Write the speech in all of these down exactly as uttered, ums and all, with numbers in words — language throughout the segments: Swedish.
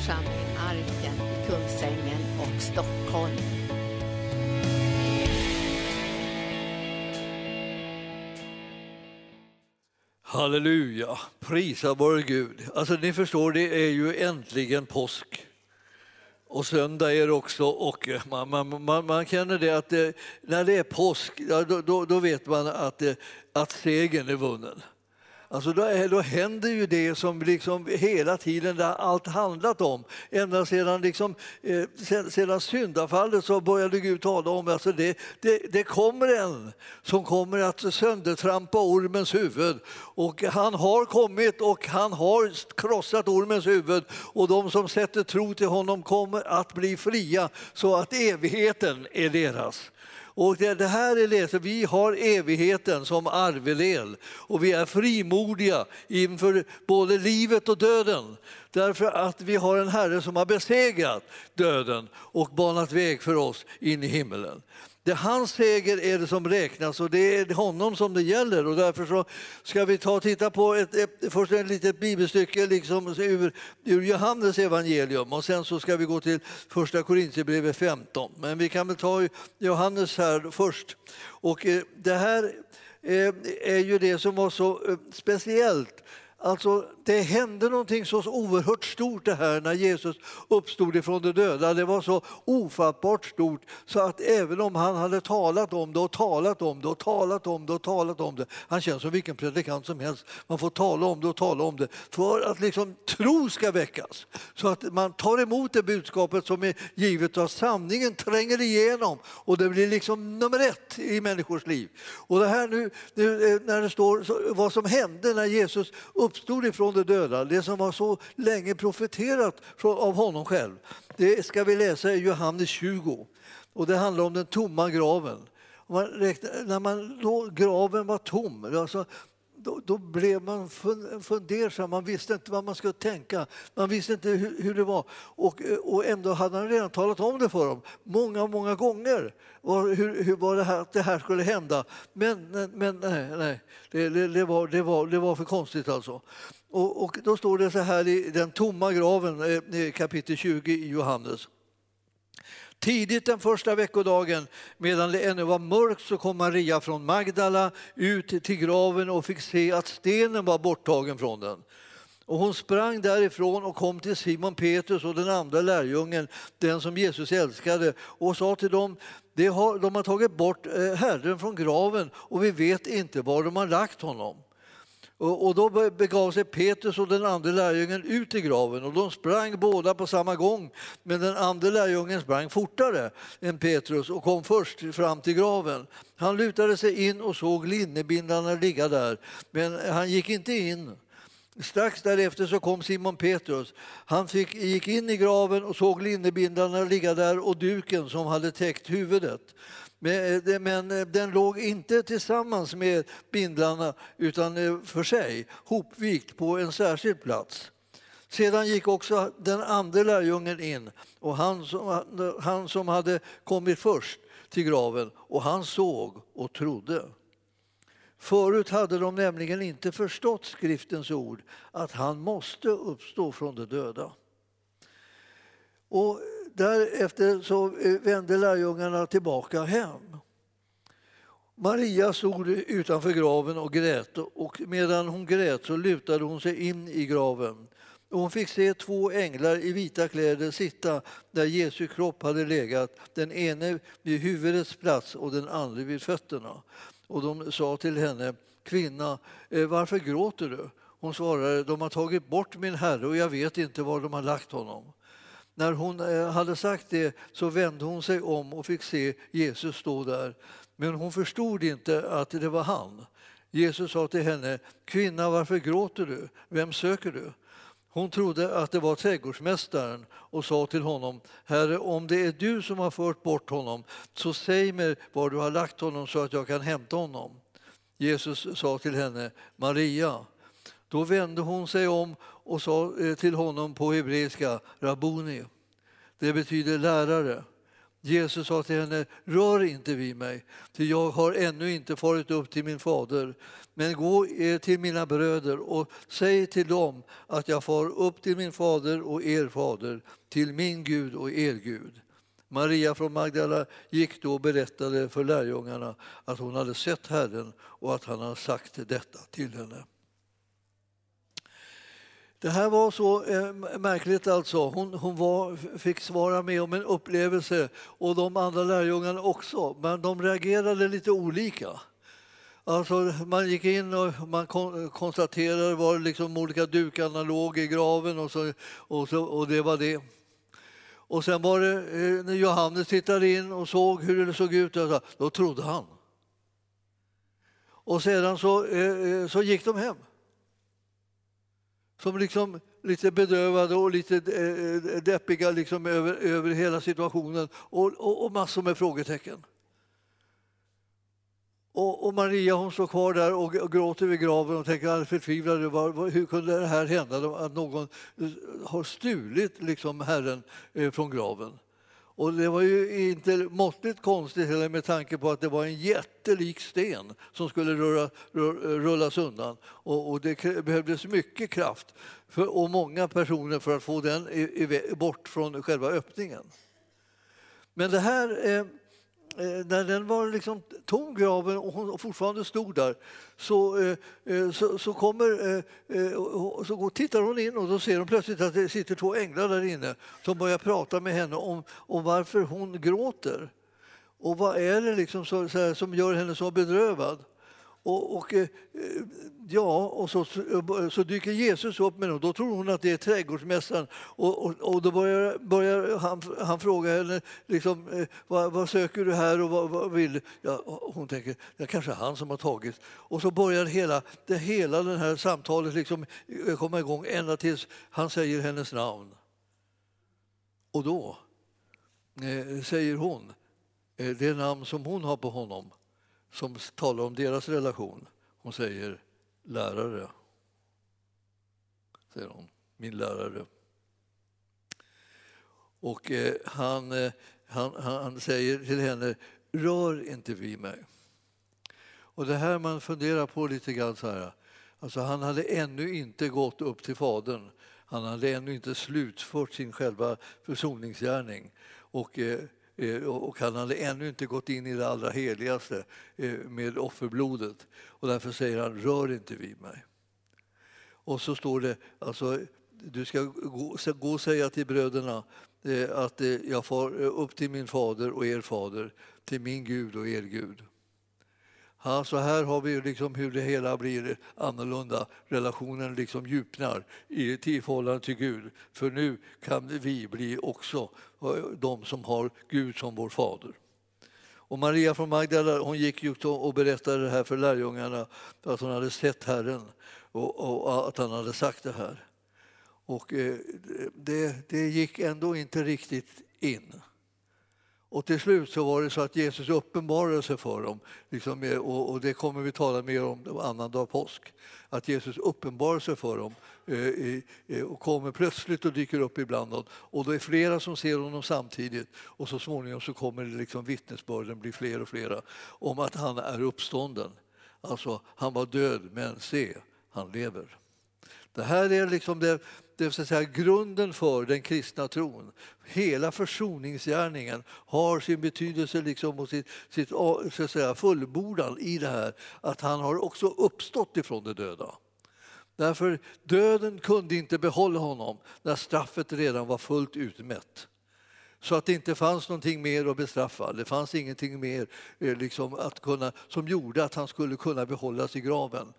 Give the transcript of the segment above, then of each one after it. församling Arken i Kungsängen och Stockholm. Halleluja, prisa vår Gud. Alltså ni förstår, det är ju äntligen påsk. Och söndag är det också. Och man, man, man, man känner det att det, när det är påsk, ja, då, då, då vet man att, det, att segern är vunnen. Alltså då, är, då händer ju det som liksom hela tiden där allt handlat om. Ända sedan, liksom, eh, sedan, sedan syndafallet så började Gud tala om alltså det, det, det kommer en som kommer att söndertrampa ormens huvud. Och han har kommit och han har krossat ormens huvud. Och de som sätter tro till honom kommer att bli fria så att evigheten är deras. Och det, det här är det, vi har evigheten som arvedel och vi är frimodiga inför både livet och döden. Därför att vi har en herre som har besegrat döden och banat väg för oss in i himmelen. Det hans seger är det som räknas och det är honom som det gäller. Och därför så ska vi ta och titta på ett, ett, först ett litet bibelstycke liksom ur, ur Johannes evangelium och sen så ska vi gå till första Korinthierbrevet femton. Men vi kan väl ta Johannes här först. Och eh, det här eh, är ju det som var så eh, speciellt. Alltså det hände någonting så oerhört stort det här när Jesus uppstod ifrån de döda. Det var så ofattbart stort så att även om han hade talat om det och talat om det och talat om det och talat om det. Han känns som vilken predikant som helst. Man får tala om det och tala om det för att liksom tro ska väckas. Så att man tar emot det budskapet som är givet och sanningen tränger igenom. Och det blir liksom nummer ett i människors liv. Och det här nu, nu när det står så, vad som hände när Jesus uppstod. uppstod ifrån de döda, det som var så länge profeterat av honom själv. Det ska vi läsa i Johannes tjugo. Och det handlar om den tomma graven. Man räknar, när man då graven var tom, alltså, då, då blev man fundersam. Man visste inte vad man skulle tänka. Man visste inte hur, hur det var. Och, och ändå hade han redan talat om det för dem. Många, många gånger var, hur, hur var det här, att det här skulle hända. Men, men nej, nej. Det, det, det, var, det, var, det var för konstigt alltså. Och, och då står det så här i den tomma graven, kapitel tjugo i Johannes. Tidigt den första veckodagen, medan det ännu var mörkt, så kom Maria från Magdala ut till graven och fick se att stenen var borttagen från den. Och hon sprang därifrån och kom till Simon Petrus och den andra lärjungen, den som Jesus älskade, och sa till dem, de har, de har tagit bort Herren från graven och vi vet inte var de har lagt honom. Och då begav sig Petrus och den andra lärjungen ut i graven och de sprang båda på samma gång. Men den andra lärjungen sprang fortare än Petrus och kom först fram till graven. Han lutade sig in och såg linnebindarna ligga där, men han gick inte in. Strax därefter så kom Simon Petrus. Han fick, gick in i graven och såg linnebindarna ligga där och duken som hade täckt huvudet. Men den låg inte tillsammans med bindlarna utan för sig, hopvikt på en särskild plats. Sedan gick också den andra lärjungen in och han som, han som hade kommit först till graven och han såg och trodde. Förut hade de nämligen inte förstått skriftens ord att han måste uppstå från de döda. Och därefter så vände lärjungarna tillbaka hem. Maria stod utanför graven och grät och medan hon grät så lutade hon sig in i graven. Och hon fick se två änglar i vita kläder sitta där Jesu kropp hade legat, den ene vid huvudets plats och den andra vid fötterna. Och de sa till henne, kvinna, varför gråter du? Hon svarade, de har tagit bort min herre och jag vet inte var de har lagt honom. När hon hade sagt det så vände hon sig om och fick se Jesus stå där. Men hon förstod inte att det var han. Jesus sa till henne, kvinna, varför gråter du? Vem söker du? Hon trodde att det var trädgårdsmästaren och sa till honom, herre, om det är du som har fört bort honom så säg mig var du har lagt honom så att jag kan hämta honom. Jesus sa till henne, Maria. Då vände hon sig om och sa till honom på hebreiska, Rabboni. Det betyder lärare. Jesus sa till henne, rör inte vid mig, för jag har ännu inte farit upp till min fader. Men gå till mina bröder och säg till dem att jag far upp till min fader och er fader, till min Gud och er Gud. Maria från Magdala gick då och berättade för lärjungarna att hon hade sett Herren och att han hade sagt detta till henne. Det här var så eh, märkligt alltså. Hon, hon var, fick svara med om en upplevelse, och de andra lärjungarna också. Men de reagerade lite olika. Alltså, man gick in och man kon, konstaterade var liksom olika dukarna låg i graven och, så, och, så, och det var det. Och sen var det eh, när Johannes tittade in och såg hur det såg ut, alltså, då trodde han. Och sedan så, eh, så gick de hem. Som liksom lite bedövade och lite deppiga liksom över, över hela situationen. Och, och, och massor med frågetecken. Och, och Maria, hon står kvar där och, och gråter vid graven och tänker förtvivlade. Var, hur kunde det här hända? Att någon har stulit liksom Herren från graven. Och det var ju inte måttligt konstigt heller, med tanke på att det var en jättelik sten som skulle rulla, rullas undan. Och, och det behövdes mycket kraft för, och många personer för att få den i, i, bort från själva öppningen. Men det här, eh, när den var liksom tom, graven, och hon fortfarande stod där, så, eh, så, så, kommer, eh, så går, tittar hon in och då ser hon plötsligt att det sitter två änglar där inne som börjar prata med henne om, om varför hon gråter. Och vad är det liksom så, så här, som gör henne så bedrövad? Och, och, eh, ja, och så, så dyker Jesus upp med dem. Då tror hon att det är trädgårdsmästaren. Och, och, och då börjar, börjar han, han fråga henne, liksom, eh, vad, vad söker du här och vad, vad vill du? Ja, hon tänker, det är kanske han som har tagit. Och så börjar hela det hela den här samtalet liksom komma igång, ända tills han säger hennes namn. Och då eh, säger hon eh, det namn som hon har på honom, som talar om deras relation. Hon säger, lärare, säger hon, min lärare. Och eh, han, eh, han, han säger till henne, rör inte vid mig. Och det här man funderar på lite grann så här. Alltså, han hade ännu inte gått upp till fadern. Han hade ännu inte slutfört sin själva försoningsgärning. Och... Eh, Och han hade ännu inte gått in i det allra heligaste med offerblodet. Och därför säger han, rör inte vid mig. Och så står det, alltså, du ska gå, ska gå och säga till bröderna att jag far upp till min fader och er fader, till min Gud och er Gud. Ja, så här har vi liksom hur det hela blir annorlunda. Relationen liksom djupnar i, i förhållande till Gud. För nu kan vi bli också de som har Gud som vår fader. Och Maria från Magdala, hon gick ju och berättade det här för lärjungarna, att hon hade sett Herren och, och att han hade sagt det här. Och eh, det, det gick ändå inte riktigt in. Och till slut så var det så att Jesus uppenbarade sig för dem. Liksom, och, och det kommer vi tala mer om annandag påsk. Att Jesus uppenbarade sig för dem eh, och kommer plötsligt och dyker upp ibland. Och det är flera som ser honom samtidigt. Och så småningom så kommer det liksom vittnesbörden bli fler och flera om att han är uppstånden. Alltså, han var död, men se, han lever. Det här är liksom det... Det vill säga grunden för den kristna tron. Hela försoningsgärningen har sin betydelse liksom och sitt, sitt så att säga, fullbordan i det här. Att han har också uppstått ifrån de döda. Därför döden kunde inte behålla honom när straffet redan var fullt utmätt. Så att det inte fanns någonting mer att bestraffa. Det fanns ingenting mer liksom, att kunna, som gjorde att han skulle kunna behållas i graven.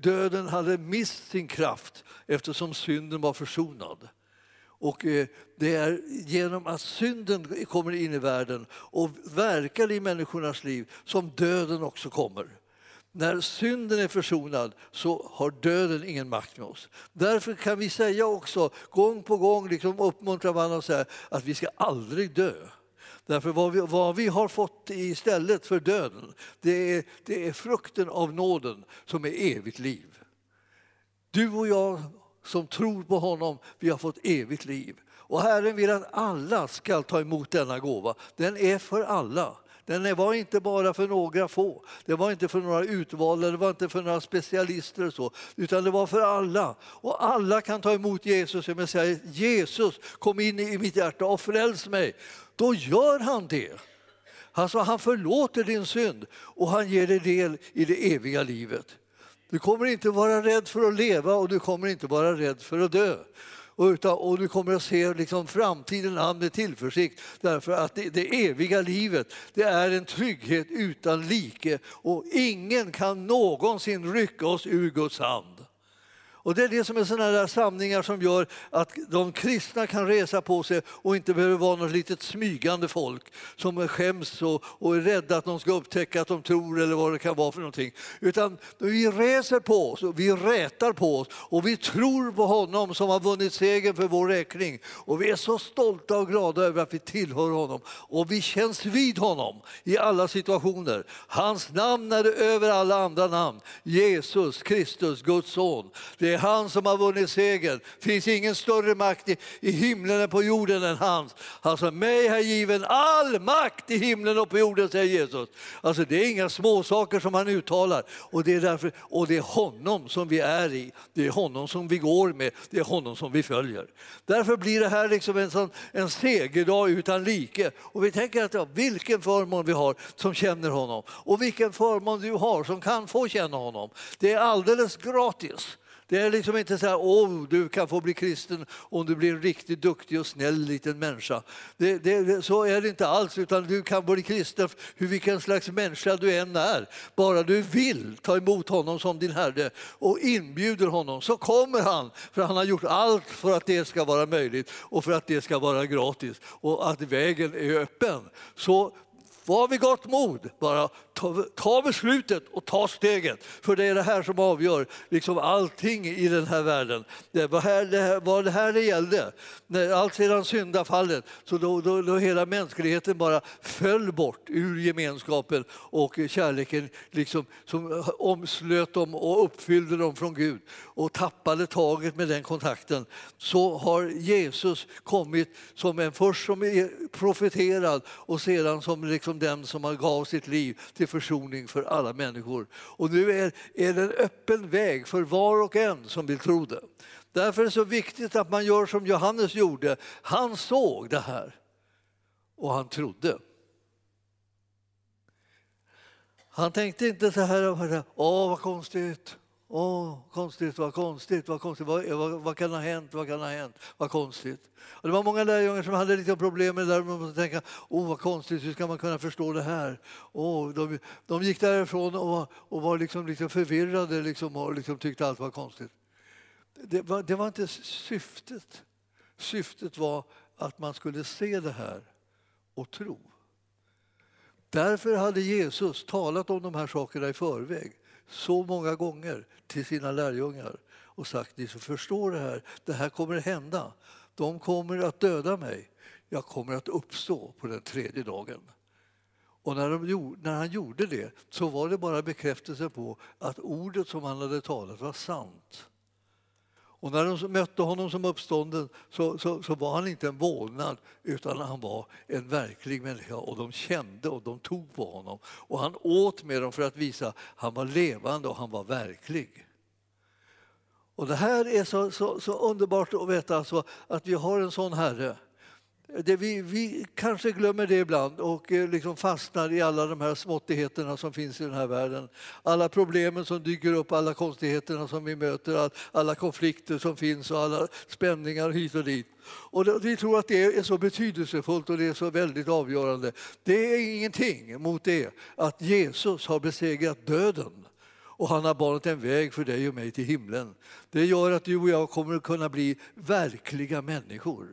Döden hade mist sin kraft eftersom synden var försonad. Och det är genom att synden kommer in i världen och verkar i människornas liv som döden också kommer. När synden är försonad så har döden ingen makt med oss. Därför kan vi säga också gång på gång, liksom uppmuntra varandra och säga att vi ska aldrig dö. Därför vad vi, vad vi har fått istället för döden, det är, det är frukten av nåden som är evigt liv. Du och jag som tror på honom, vi har fått evigt liv. Och Herren vill att alla ska ta emot denna gåva. Den är för alla. Den var inte bara för några få. Det var inte för några utvalda, det var inte för några specialister och så. Utan det var för alla. Och alla kan ta emot Jesus. Jag säger, Jesus, kom in i mitt hjärta och fräls mig. Då gör han det. Alltså, han förlåter din synd och han ger dig del i det eviga livet. Du kommer inte vara rädd för att leva och du kommer inte vara rädd för att dö. Och, utan, och du kommer att se liksom framtiden an med tillförsikt, därför att det, det eviga livet, det är en trygghet utan like. Och ingen kan någonsin rycka oss ur Guds hand. Och det är det som är sådana där samlingar som gör att de kristna kan resa på sig och inte behöver vara något litet smygande folk som skäms och, och är rädda att de ska upptäcka att de tror eller vad det kan vara för någonting. Utan vi reser på oss och vi rätar på oss och vi tror på honom som har vunnit segern för vår räkning. Och vi är så stolta och glada över att vi tillhör honom och vi känns vid honom i alla situationer. Hans namn är över alla andra namn. Jesus Kristus, Guds son. Det är han som har vunnit segern. Finns ingen större makt i, i himlen än på jorden än hans. Alltså, mig har given all makt i himlen och på jorden, säger Jesus. Alltså, det är inga små saker som han uttalar. Och det är därför, och det är honom som vi är i. Det är honom som vi går med. Det är honom som vi följer. Därför blir det här liksom en, sån, en segerdag utan like. Och vi tänker att ja, vilken förmån vi har som känner honom. Och vilken förmån du har som kan få känna honom. Det är alldeles gratis. Det är liksom inte så här, åh, du kan få bli kristen om du blir en riktigt duktig och snäll liten människa. Det, det, så är det inte alls, utan du kan bli kristen hur vilken slags människa du än är. Bara du vill ta emot honom som din herre och inbjuder honom, så kommer han. För han har gjort allt för att det ska vara möjligt och för att det ska vara gratis och att vägen är öppen. Så var vi gott mod, bara ta, ta beslutet och ta steget. För det är det här som avgör liksom allting i den här världen. Det var, här, det här, var det här det gällde. När allt sedan syndafallet, så då, då, då hela mänskligheten bara föll bort ur gemenskapen och kärleken liksom, som omslöt dem och uppfyllde dem från Gud och tappade taget med den kontakten. Så har Jesus kommit som en först som är profeterad och sedan som liksom den som har gav sitt liv till försoning för alla människor. Och nu är, är det en öppen väg för var och en som vill tro det. Därför är det så viktigt att man gör som Johannes gjorde. Han såg det här och han trodde. Han tänkte inte så här, åh vad konstigt, åh konstigt, vad konstigt, vad konstigt, vad, vad, vad kan ha hänt, vad kan ha hänt, vad konstigt. Och det var många lärjungar som hade lite problem med det där. Man måste tänka, åh vad konstigt, hur ska man kunna förstå det här? Och de, de gick därifrån och, och var liksom, liksom förvirrade liksom, och liksom tyckte allt var konstigt. Det var, det var inte syftet. Syftet var att man skulle se det här och tro. Därför hade Jesus talat om de här sakerna i förväg så många gånger till sina lärjungar och sagt, ni som förstår det här, det här kommer att hända. De kommer att döda mig. Jag kommer att uppstå på den tredje dagen. Och när, de, när han gjorde det, så var det bara bekräftelse på att ordet som han hade talat var sant. Och när de mötte honom som uppstånden så, så, så var han inte en vålnad, utan han var en verklig människa. Och de kände och de tog på honom. Och han åt med dem för att visa att han var levande och han var verklig. Och det här är så, så, så underbart att veta, alltså, att vi har en sån herre. Det vi, vi kanske glömmer det ibland och liksom fastnar i alla de här småttigheterna som finns i den här världen. Alla problemen som dyker upp, alla konstigheterna som vi möter, alla konflikter som finns och alla spänningar hit och dit. Och vi tror att det är så betydelsefullt och det är så väldigt avgörande. Det är ingenting mot det att Jesus har besegrat döden. Och han har banat en väg för dig och mig till himlen. Det gör att du och jag kommer att kunna bli verkliga människor.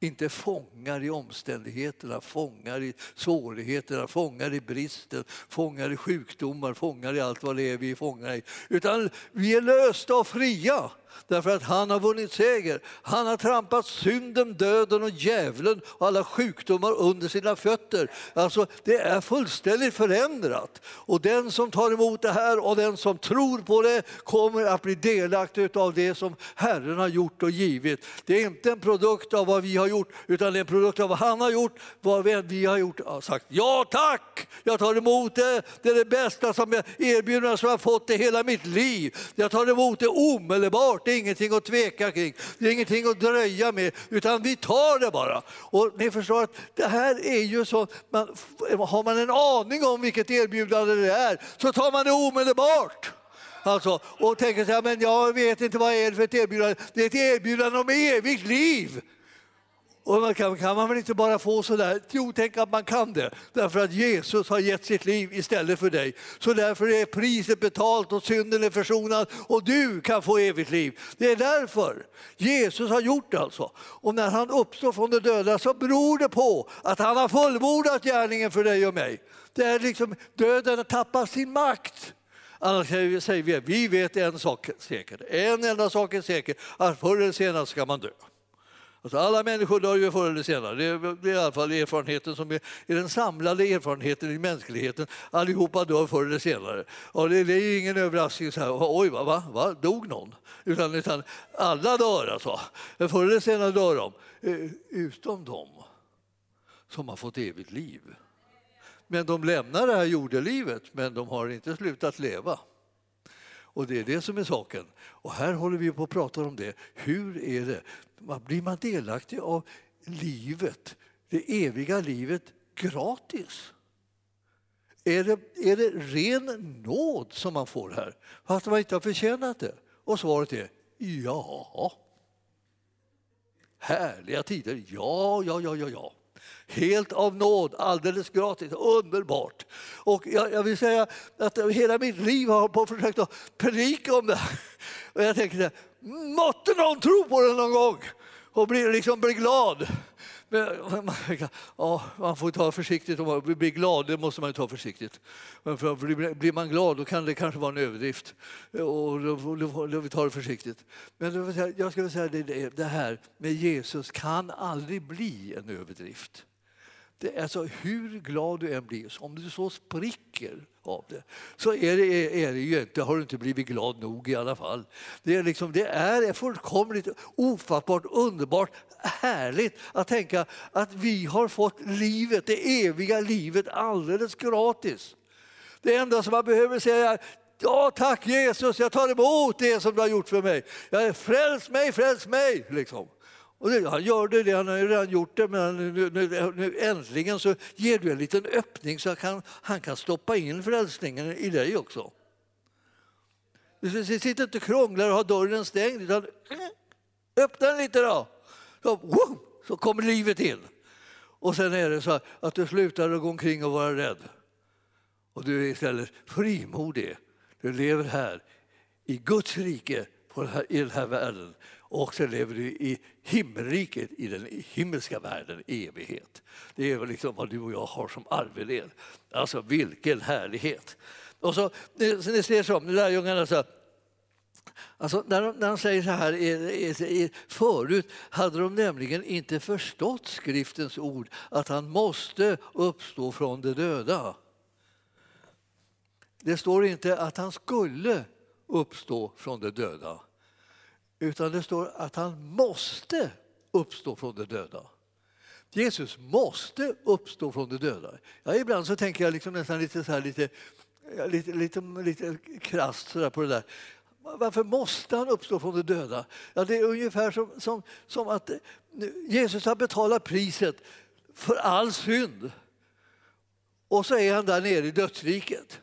Inte fångar i omständigheterna, fångar i svårigheterna, fångar i bristen, fångar i sjukdomar, fångar i allt vad det är vi fångar i. Utan vi är lösta och fria. Därför att han har vunnit seger. Han har trampat synden, döden och djävulen och alla sjukdomar under sina fötter. Alltså det är fullständigt förändrat. Och den som tar emot det här och den som tror på det kommer att bli delaktig av det som Herren har gjort och givit. Det är inte en produkt av vad vi har gjort, utan det är en produkt av vad han har gjort, vad vi har gjort. Jag har sagt ja tack, jag tar emot det. Det är det bästa som jag erbjuder som jag har fått i hela mitt liv. Jag tar emot det omedelbart. Det är ingenting att tveka kring. Det är ingenting att dröja med, utan vi tar det bara. Och ni förstår att det här är ju så, man, har man en aning om vilket erbjudande det är så tar man det omedelbart. Alltså, och tänker så här, men jag vet inte vad det är för ett erbjudande. Det är ett erbjudande om evigt liv. Och man kan, kan man väl inte bara få sådär? Jo, tänk att man kan det. Därför att Jesus har gett sitt liv istället för dig. Så därför är priset betalt och synden är försonad. Och du kan få evigt liv. Det är därför Jesus har gjort det alltså. Och när han uppstår från de döda så beror det på att han har fullbordat gärningen för dig och mig. Det är liksom döden tappar sin makt. Annars säger vi, vi vet en sak säkert. En enda sak är säker, att förr eller senare ska man dö. Alltså alla människor dör ju förr eller senare. Det är, det är i alla fall erfarenheten som är, är den samlade erfarenheten i mänskligheten. Allihopa dör förr eller senare. Och det, det är ju ingen överraskning så här, oj va, va, va, dog någon? Utan, utan alla dör alltså. Förr eller senare dör de. Utom de som har fått evigt liv. Men de lämnar det här jordelivet, men de har inte slutat leva. Och det är det som är saken. Och här håller vi på att prata om det. Hur är det? Blir man delaktig av livet, det eviga livet, gratis? Är det, är det ren nåd som man får här? Fast man inte har förtjänat det. Och svaret är ja. Härliga tider. Ja, ja, ja, ja, ja. Helt av nåd, alldeles gratis, underbart. Och jag, jag vill säga att hela mitt liv har på försökt att predika om det här. Och jag tänker att måtte någon tro på det någon gång och bli, liksom, bli glad. Men, man, ja, man får ta försiktigt om man blir glad, det måste man ju ta försiktigt. Men för blir man glad då kan det kanske vara en överdrift. Och då, då, då vi tar det försiktigt. Men jag skulle säga det, det här med Jesus kan aldrig bli en överdrift. Det är alltså hur glad du än blir, om du så spricker av det, så är det, är det ju inte, har du inte blivit glad nog i alla fall. Det är, liksom, det är fullkomligt ofattbart, underbart, härligt att tänka att vi har fått livet, det eviga livet, alldeles gratis. Det enda som man behöver säga är ja tack Jesus, jag tar emot det som du har gjort för mig. Jag är fräls mig, fräls mig, liksom. Och det, han gör det, det, han har ju redan gjort det, men nu, nu, nu äntligen så ger du en liten öppning så att han, han kan stoppa in frälsningen i dig också. Du sitter inte och krånglar och har dörren stängd, utan öppna den lite då. Så, wow, så kommer livet in. Och sen är det så här, att du slutar att gå omkring och vara rädd. Och du är istället frimodig. Du lever här i Guds rike på den här, i den här världen. Och så lever du i himmelriket, i den himmelska världen, evighet. Det är väl liksom vad du och jag har som arvedel. Alltså vilken härlighet. Och så, så ni ser som, de lärjungarna så här. Alltså när de, när de säger så här, er, er, er, förut hade de nämligen inte förstått skriftens ord att han måste uppstå från de döda. Det står inte att han skulle uppstå från de döda. Utan det står att han måste uppstå från de döda. Jesus måste uppstå från de döda. Ja, ibland så tänker jag liksom nästan lite så här, lite, lite, lite, lite krasst så där på det där. Varför måste han uppstå från de döda? Ja, det är ungefär som, som, som att Jesus har betalat priset för all synd. Och så är han där nere i dödsriket.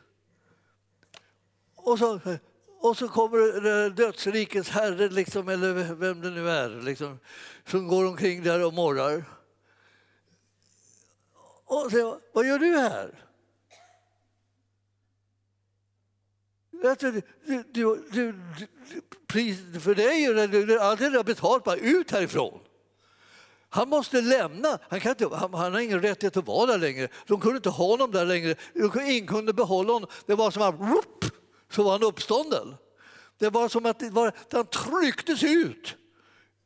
Och så... Och så kommer dödsrikets herre, liksom, eller vem det nu är, liksom, som går omkring där och morrar. Och säger, vad gör du här? Du, du, du, du, priset för dig, allt det där betalt, bara ut härifrån. Han måste lämna. Han, kan inte, han, han har ingen rättighet att vara där längre. De kunde inte ha honom där längre. De kunde, ingen kunde behålla honom. Det var som att... så var han uppstånden. Det var som att det var, den trycktes ut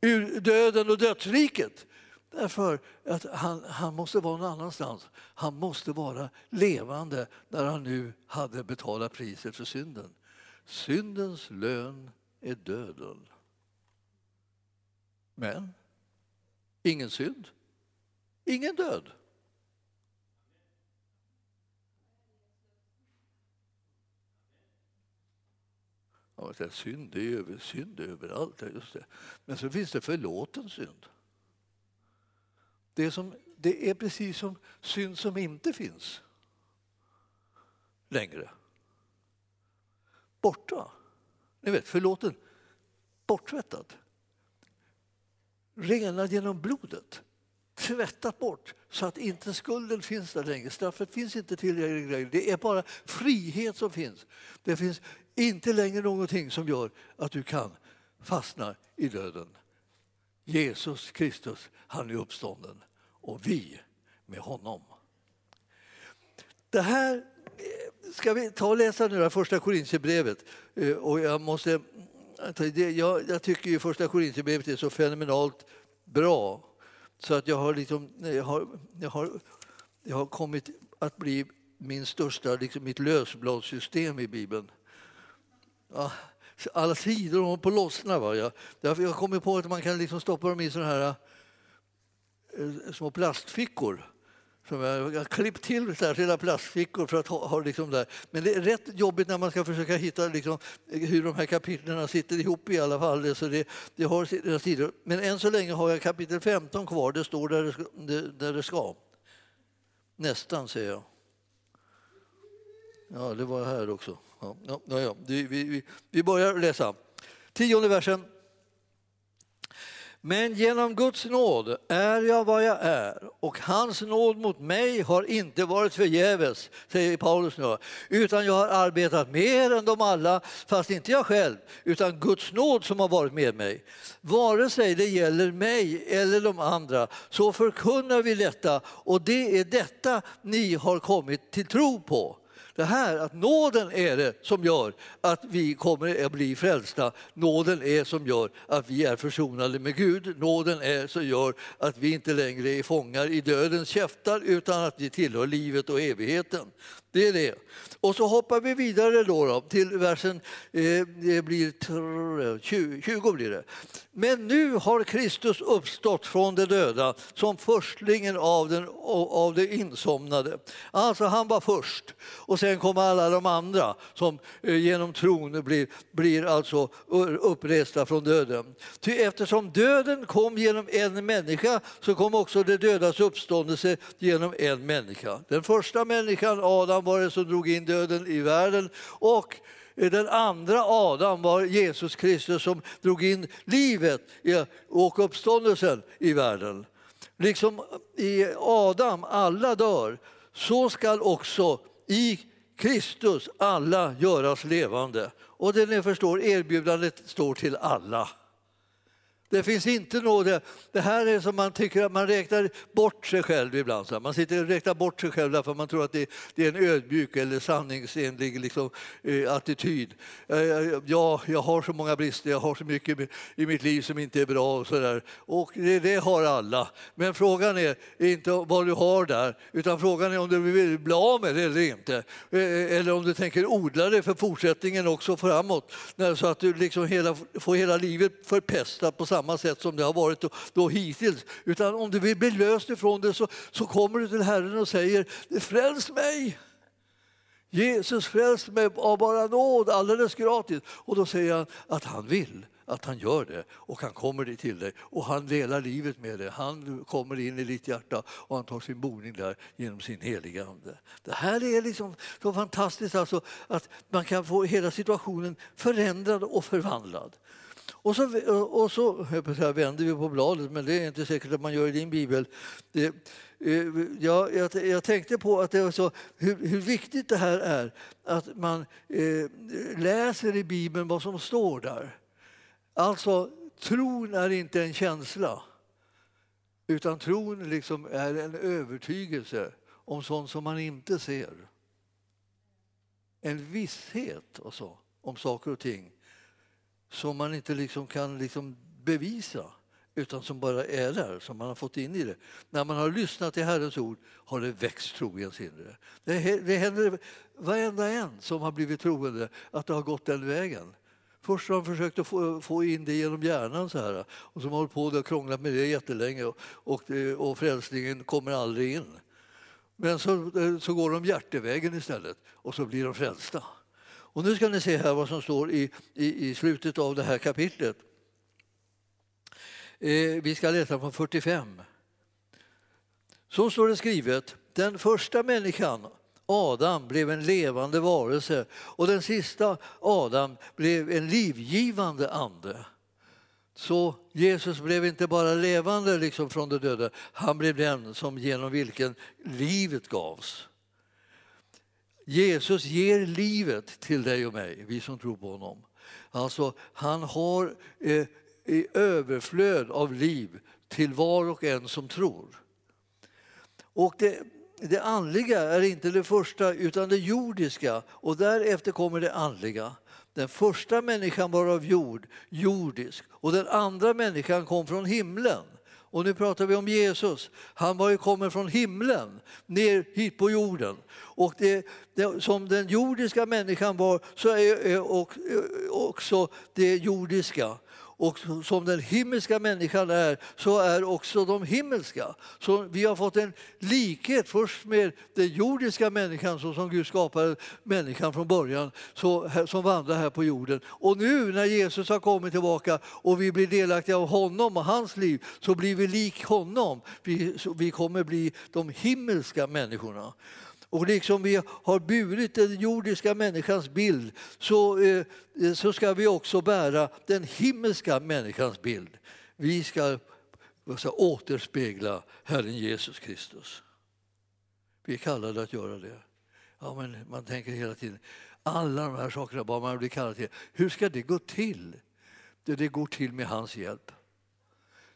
ur döden och dödsriket. Därför att han, han måste vara någon annanstans. Han måste vara levande när han nu hade betalat priset för synden. Syndens lön är döden. Men ingen synd, ingen död. Ja, synd är över, synd är överallt, just det. Men så finns det förlåten synd. Det är, som, det är precis som synd som inte finns längre. Borta. Ni vet, förlåten. Borttvättad. Renad genom blodet. Tvättat bort så att inte skulden finns där längre. Straffet finns inte tillräckligt längre. Det är bara frihet som finns. Det finns inte längre någonting som gör att du kan fastna i döden. Jesus Kristus, han är uppstånden och vi med honom. Det här ska vi ta och läsa nu, det första Korinthierbrevet. Och jag måste, jag, jag tycker ju första Korinthierbrevet är så fenomenalt bra så att jag har liksom, jag har, jag har, jag har kommit att bli min största, liksom mitt lösbladssystem i Bibeln. Ja. Alla sidor håller på att lossna. Va? Jag, jag kommer på att man kan liksom stoppa dem i såna här eh, små plastfickor. Som jag har klippt till särskilda plastfickor för att ha, ha liksom där. Men det är rätt jobbigt när man ska försöka hitta liksom, hur de här kapitlerna sitter ihop i alla fall. Så det, det har sina sidor. Men än så länge har jag kapitel femton kvar. Det står där det, där det ska. Nästan, säger jag. Ja, det var här också. Ja, ja, ja. Vi, vi, vi börjar läsa. Tionde versen. Men genom Guds nåd är jag vad jag är och hans nåd mot mig har inte varit förgäves, säger Paulus nu. Utan jag har arbetat mer än de alla, fast inte jag själv, utan Guds nåd som har varit med mig. Vare sig det gäller mig eller de andra så förkunnar vi detta och det är detta ni har kommit till tro på. Det här att nåden är det som gör att vi kommer att bli frälsta. Nåden är som gör att vi är försonade med Gud. Nåden är som gör att vi inte längre är fångar i dödens käftar utan att vi tillhör livet och evigheten. Det är det. Och så hoppar vi vidare då, då till versen eh, det blir tjugo blir det. Men nu har Kristus uppstått från de döda som förstlingen av den av de insomnade. Alltså han var först och sen kommer alla de andra som eh, genom tron blir blir alltså uppresta från döden. Ty eftersom döden kom genom en människa så kom också de dödas uppståndelse genom en människa. Den första människan Adam var det som drog in döden i världen och den andra Adam var Jesus Kristus som drog in livet och uppståndelsen i världen. Liksom i Adam alla dör så skall också i Kristus alla göras levande. Och det ni förstår, erbjudandet står till alla. Det finns inte något, det här är som man tycker att man räknar bort sig själv ibland. Man sitter och räknar bort sig själv därför man tror att det är en ödmjuk eller sanningsenlig liksom, attityd. Ja, jag har så många brister, jag har så mycket i mitt liv som inte är bra och sådär. Och det, det har alla. Men frågan är inte vad du har där, utan frågan är om du vill bli av med det eller inte. Eller om du tänker odla det för fortsättningen också framåt. Så att du liksom hela, får hela livet förpestat på samma samma sätt som det har varit då, då hittills. Utan om du vill bli löst ifrån det så, så kommer du till Herren och säger: Fräls mig! Jesus, fräls mig av bara nåd, alldeles gratis. Och då säger han att han vill, att han gör det. Och han kommer det till dig. Och han delar livet med dig. Han kommer in i ditt hjärta och han tar sin boning där genom sin heliga ande. Det här är liksom så fantastiskt alltså, att man kan få hela situationen förändrad och förvandlad. Och så, och så vänder vi på bladet, men det är inte säkert att man gör i din bibel. Det, jag, jag, jag tänkte på att det var så, hur, hur viktigt det här är att man eh, läser i Bibeln vad som står där. Alltså, tron är inte en känsla, utan tron liksom är en övertygelse om sånt som man inte ser. En visshet och så, om saker och ting som man inte liksom kan liksom bevisa, utan som bara är där, som man har fått in i det. När man har lyssnat till Herrens ord har det växt trogens inre. Det händer varenda en som har blivit troende att det har gått den vägen. Först har de försökt att få, få in det genom hjärnan så här, och som har hållit på och krånglat med det jättelänge, och, och, och frälsningen kommer aldrig in. Men så, så går de hjärtevägen istället och så blir de frälsta. Och nu ska ni se här vad som står i, i, i slutet av det här kapitlet. Eh, vi ska läsa från fyrtiofem. Så står det skrivet: den första människan, Adam, blev en levande varelse, och den sista, Adam, blev en livgivande ande. Så Jesus blev inte bara levande liksom från de döda, han blev den som genom vilken livet gavs. Jesus ger livet till dig och mig, vi som tror på honom. Alltså, han har eh, i överflöd av liv till var och en som tror. Och det, det andliga är inte det första utan det jordiska, och därefter kommer det andliga. Den första människan var av jord, jordisk, och den andra människan kom från himlen. Och nu pratar vi om Jesus. Han var ju kommit från himlen ner hit på jorden. Och det, det, som den jordiska människan var, så är och, också det jordiska. Och som den himmelska människan är, så är också de himmelska. Så vi har fått en likhet först med den jordiska människan, så som Gud skapade människan från början, så, som vandrar här på jorden. Och nu när Jesus har kommit tillbaka och vi blir delaktiga av honom och hans liv, så blir vi lik honom. Vi, vi kommer bli de himmelska människorna. Och liksom vi har burit den jordiska människans bild, så, eh, så ska vi också bära den himmelska människans bild. Vi ska, ska återspegla Herren Jesus Kristus. Vi är kallade att göra det. Ja, men man tänker hela tiden, alla de här sakerna, bara man blir kallad till. Hur ska det gå till? Det, det går till med hans hjälp.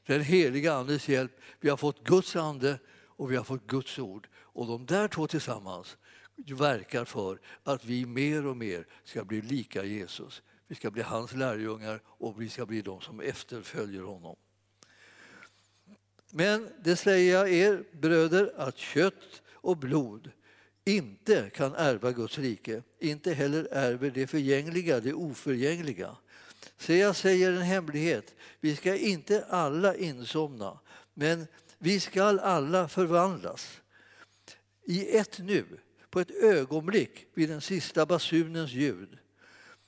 Den heliga andes hjälp. Vi har fått Guds ande och vi har fått Guds ord. Och de där två tillsammans verkar för att vi mer och mer ska bli lika Jesus. Vi ska bli hans lärjungar och vi ska bli de som efterföljer honom. Men det säger jag er, bröder, att kött och blod inte kan ärva Guds rike. Inte heller ärver det förgängliga, det oförgängliga. Så jag säger en hemlighet. Vi ska inte alla insomna, men vi ska alla förvandlas. I ett nu, på ett ögonblick, vid den sista basunens ljud.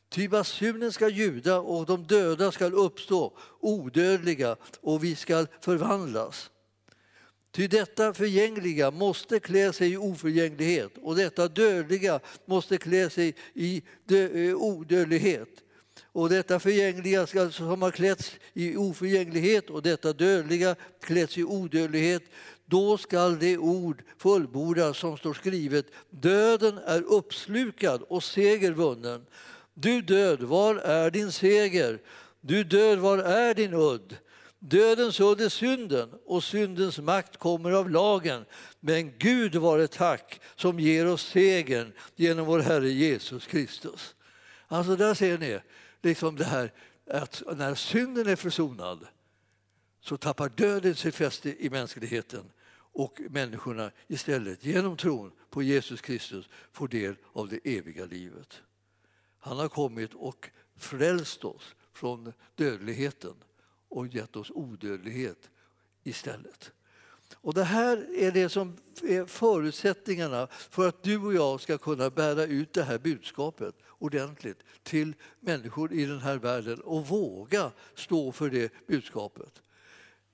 Ty basunen ska ljuda och de döda ska uppstå, odödliga, och vi ska förvandlas. Ty detta förgängliga måste klä sig i oförgänglighet, och detta dödliga måste klä sig i dö- odödlighet. Och detta förgängliga ska, som har klätts i oförgänglighet, och detta dödliga klätts i odödlighet. Då skall det ord fullbordas som står skrivet: döden är uppslukad och seger vunnen. Du död, var är din seger? Du död, var är din udd? Dödens udd är synden, och syndens makt kommer av lagen. Men Gud vare tack som ger oss segern genom vår Herre Jesus Kristus. Alltså där ser ni liksom det här, att när synden är försonad, så tappar döden sitt fäste i mänskligheten, och människorna istället genom tron på Jesus Kristus får del av det eviga livet. Han har kommit och frälst oss från dödligheten och gett oss odödlighet istället. Och det här är det som är förutsättningarna för att du och jag ska kunna bära ut det här budskapet ordentligt till människor i den här världen och våga stå för det budskapet.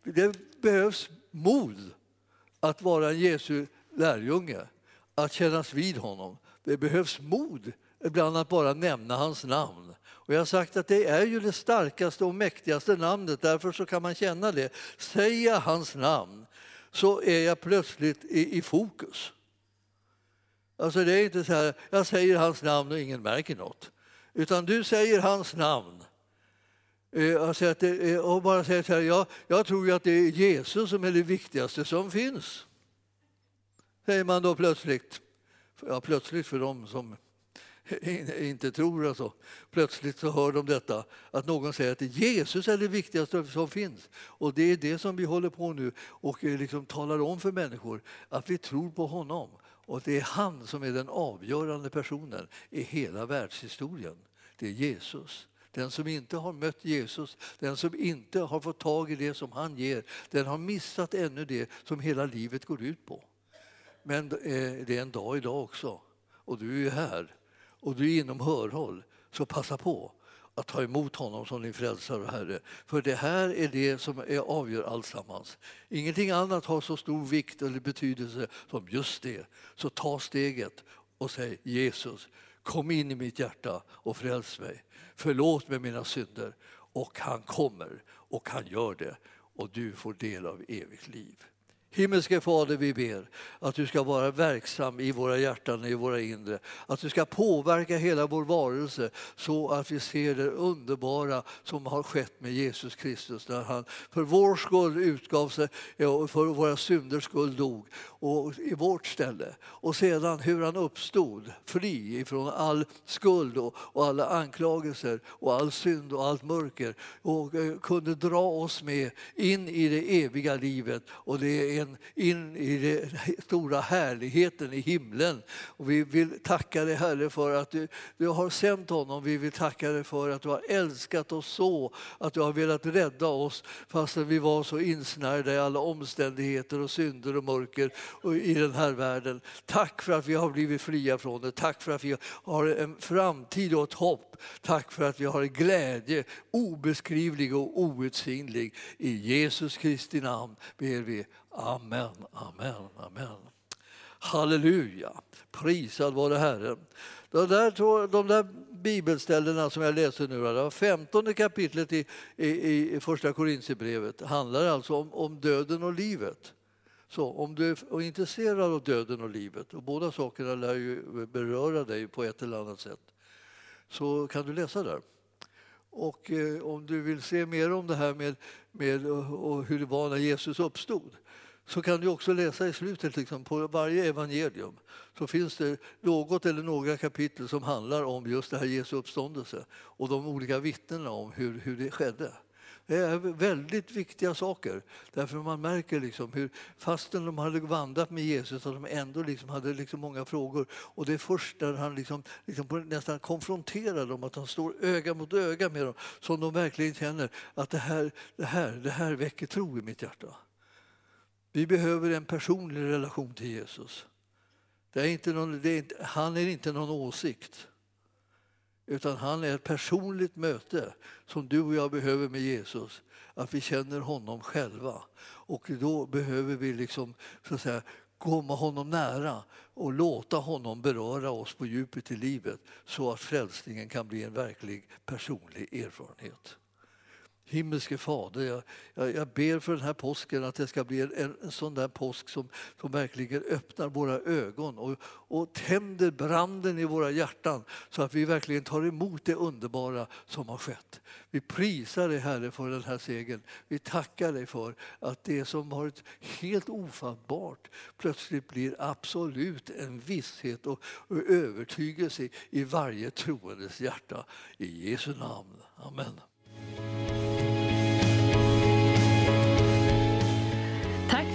Det behövs mod att vara en Jesu lärjunge, att kännas vid honom. Det behövs mod ibland att bara nämna hans namn. Och jag har sagt att det är ju det starkaste och mäktigaste namnet, därför så kan man känna det. Säger jag hans namn så är jag plötsligt i, i fokus. Alltså det är inte så här, jag säger hans namn och ingen märker något. Utan du säger hans namn. Och bara säga så här, ja, jag tror ju att det är Jesus som är det viktigaste som finns. Säger man då plötsligt. Ja, plötsligt för dem som inte tror och så. Plötsligt så hör de detta, att någon säger att Jesus är det viktigaste som finns. Och det är det som vi håller på nu och liksom talar om för människor, att vi tror på honom. Och det är han som är den avgörande personen i hela världshistorien. Det är Jesus. Den som inte har mött Jesus, den som inte har fått tag i det som han ger, den har missat ännu det som hela livet går ut på. Men det är en dag idag också. Och du är här. Och du är inom hörhåll. Så passa på att ta emot honom som din frälsare och herre. För det här är det som är avgör allsammans. Ingenting annat har så stor vikt eller betydelse som just det. Så ta steget och säg: Jesus, kom in i mitt hjärta och fräls mig. Förlåt mig mina synder. Och han kommer och han gör det. Och du får del av evigt liv. Himmelske Fader, vi ber att du ska vara verksam i våra hjärtan och i våra inre. Att du ska påverka hela vår varelse så att vi ser det underbara som har skett med Jesus Kristus. När han för vår skull utgav sig och för våra synders skull dog och i vårt ställe. Och sedan hur han uppstod fri ifrån all skuld och alla anklagelser och all synd och allt mörker. Och kunde dra oss med in i det eviga livet, och det är in i den stora härligheten i himlen. Och vi vill tacka dig, Herre, för att du, du har sänt honom. Vi vill tacka dig för att du har älskat oss så, att du har velat rädda oss fastän vi var så insnärda i alla omständigheter och synder och mörker och i den här världen. Tack för att vi har blivit fria från det. Tack för att vi har en framtid och ett hopp. Tack för att vi har en glädje obeskrivlig och outsinlig. I Jesus Kristi namn ber vi. Amen, amen, amen. Halleluja. Prisad vare Herren. De där, de där bibelställena som jag läser nu, det femtonde kapitlet i, i, i första Korinthierbrevet, handlar alltså om, om döden och livet. Så om du är intresserad av döden och livet, och båda sakerna lär ju beröra dig på ett eller annat sätt, så kan du läsa där. Och eh, om du vill se mer om det här med, med och, och hur det var när Jesus uppstod, så kan du också läsa i slutet liksom, på varje evangelium. Så finns det något eller några kapitel som handlar om just det här Jesu uppståndelse och de olika vittnena om hur, hur det skedde. Det är väldigt viktiga saker. Därför man märker liksom hur fastän de hade vandrat med Jesus och de ändå liksom hade liksom många frågor. Och det är först när han liksom, liksom nästan konfronterar dem, att han står öga mot öga med dem, som de verkligen känner att det här, det här, det här väcker tro i mitt hjärta. Vi behöver en personlig relation till Jesus. Det är inte någon, det är inte, han är inte någon åsikt. Utan han är ett personligt möte som du och jag behöver med Jesus. Att vi känner honom själva. Och då behöver vi liksom, så att säga, komma honom nära och låta honom beröra oss på djupet i livet. Så att frälsningen kan bli en verklig personlig erfarenhet. Himmelske Fader, jag, jag, jag ber för den här påsken att det ska bli en, en, en sån där påsk som, som verkligen öppnar våra ögon och, och tänder branden i våra hjärtan så att vi verkligen tar emot det underbara som har skett. Vi prisar dig, Herre, för den här segern. Vi tackar dig för att det som varit helt ofattbart plötsligt blir absolut en visshet och, och övertygelse i, i varje troendes hjärta. I Jesu namn. Amen. Tack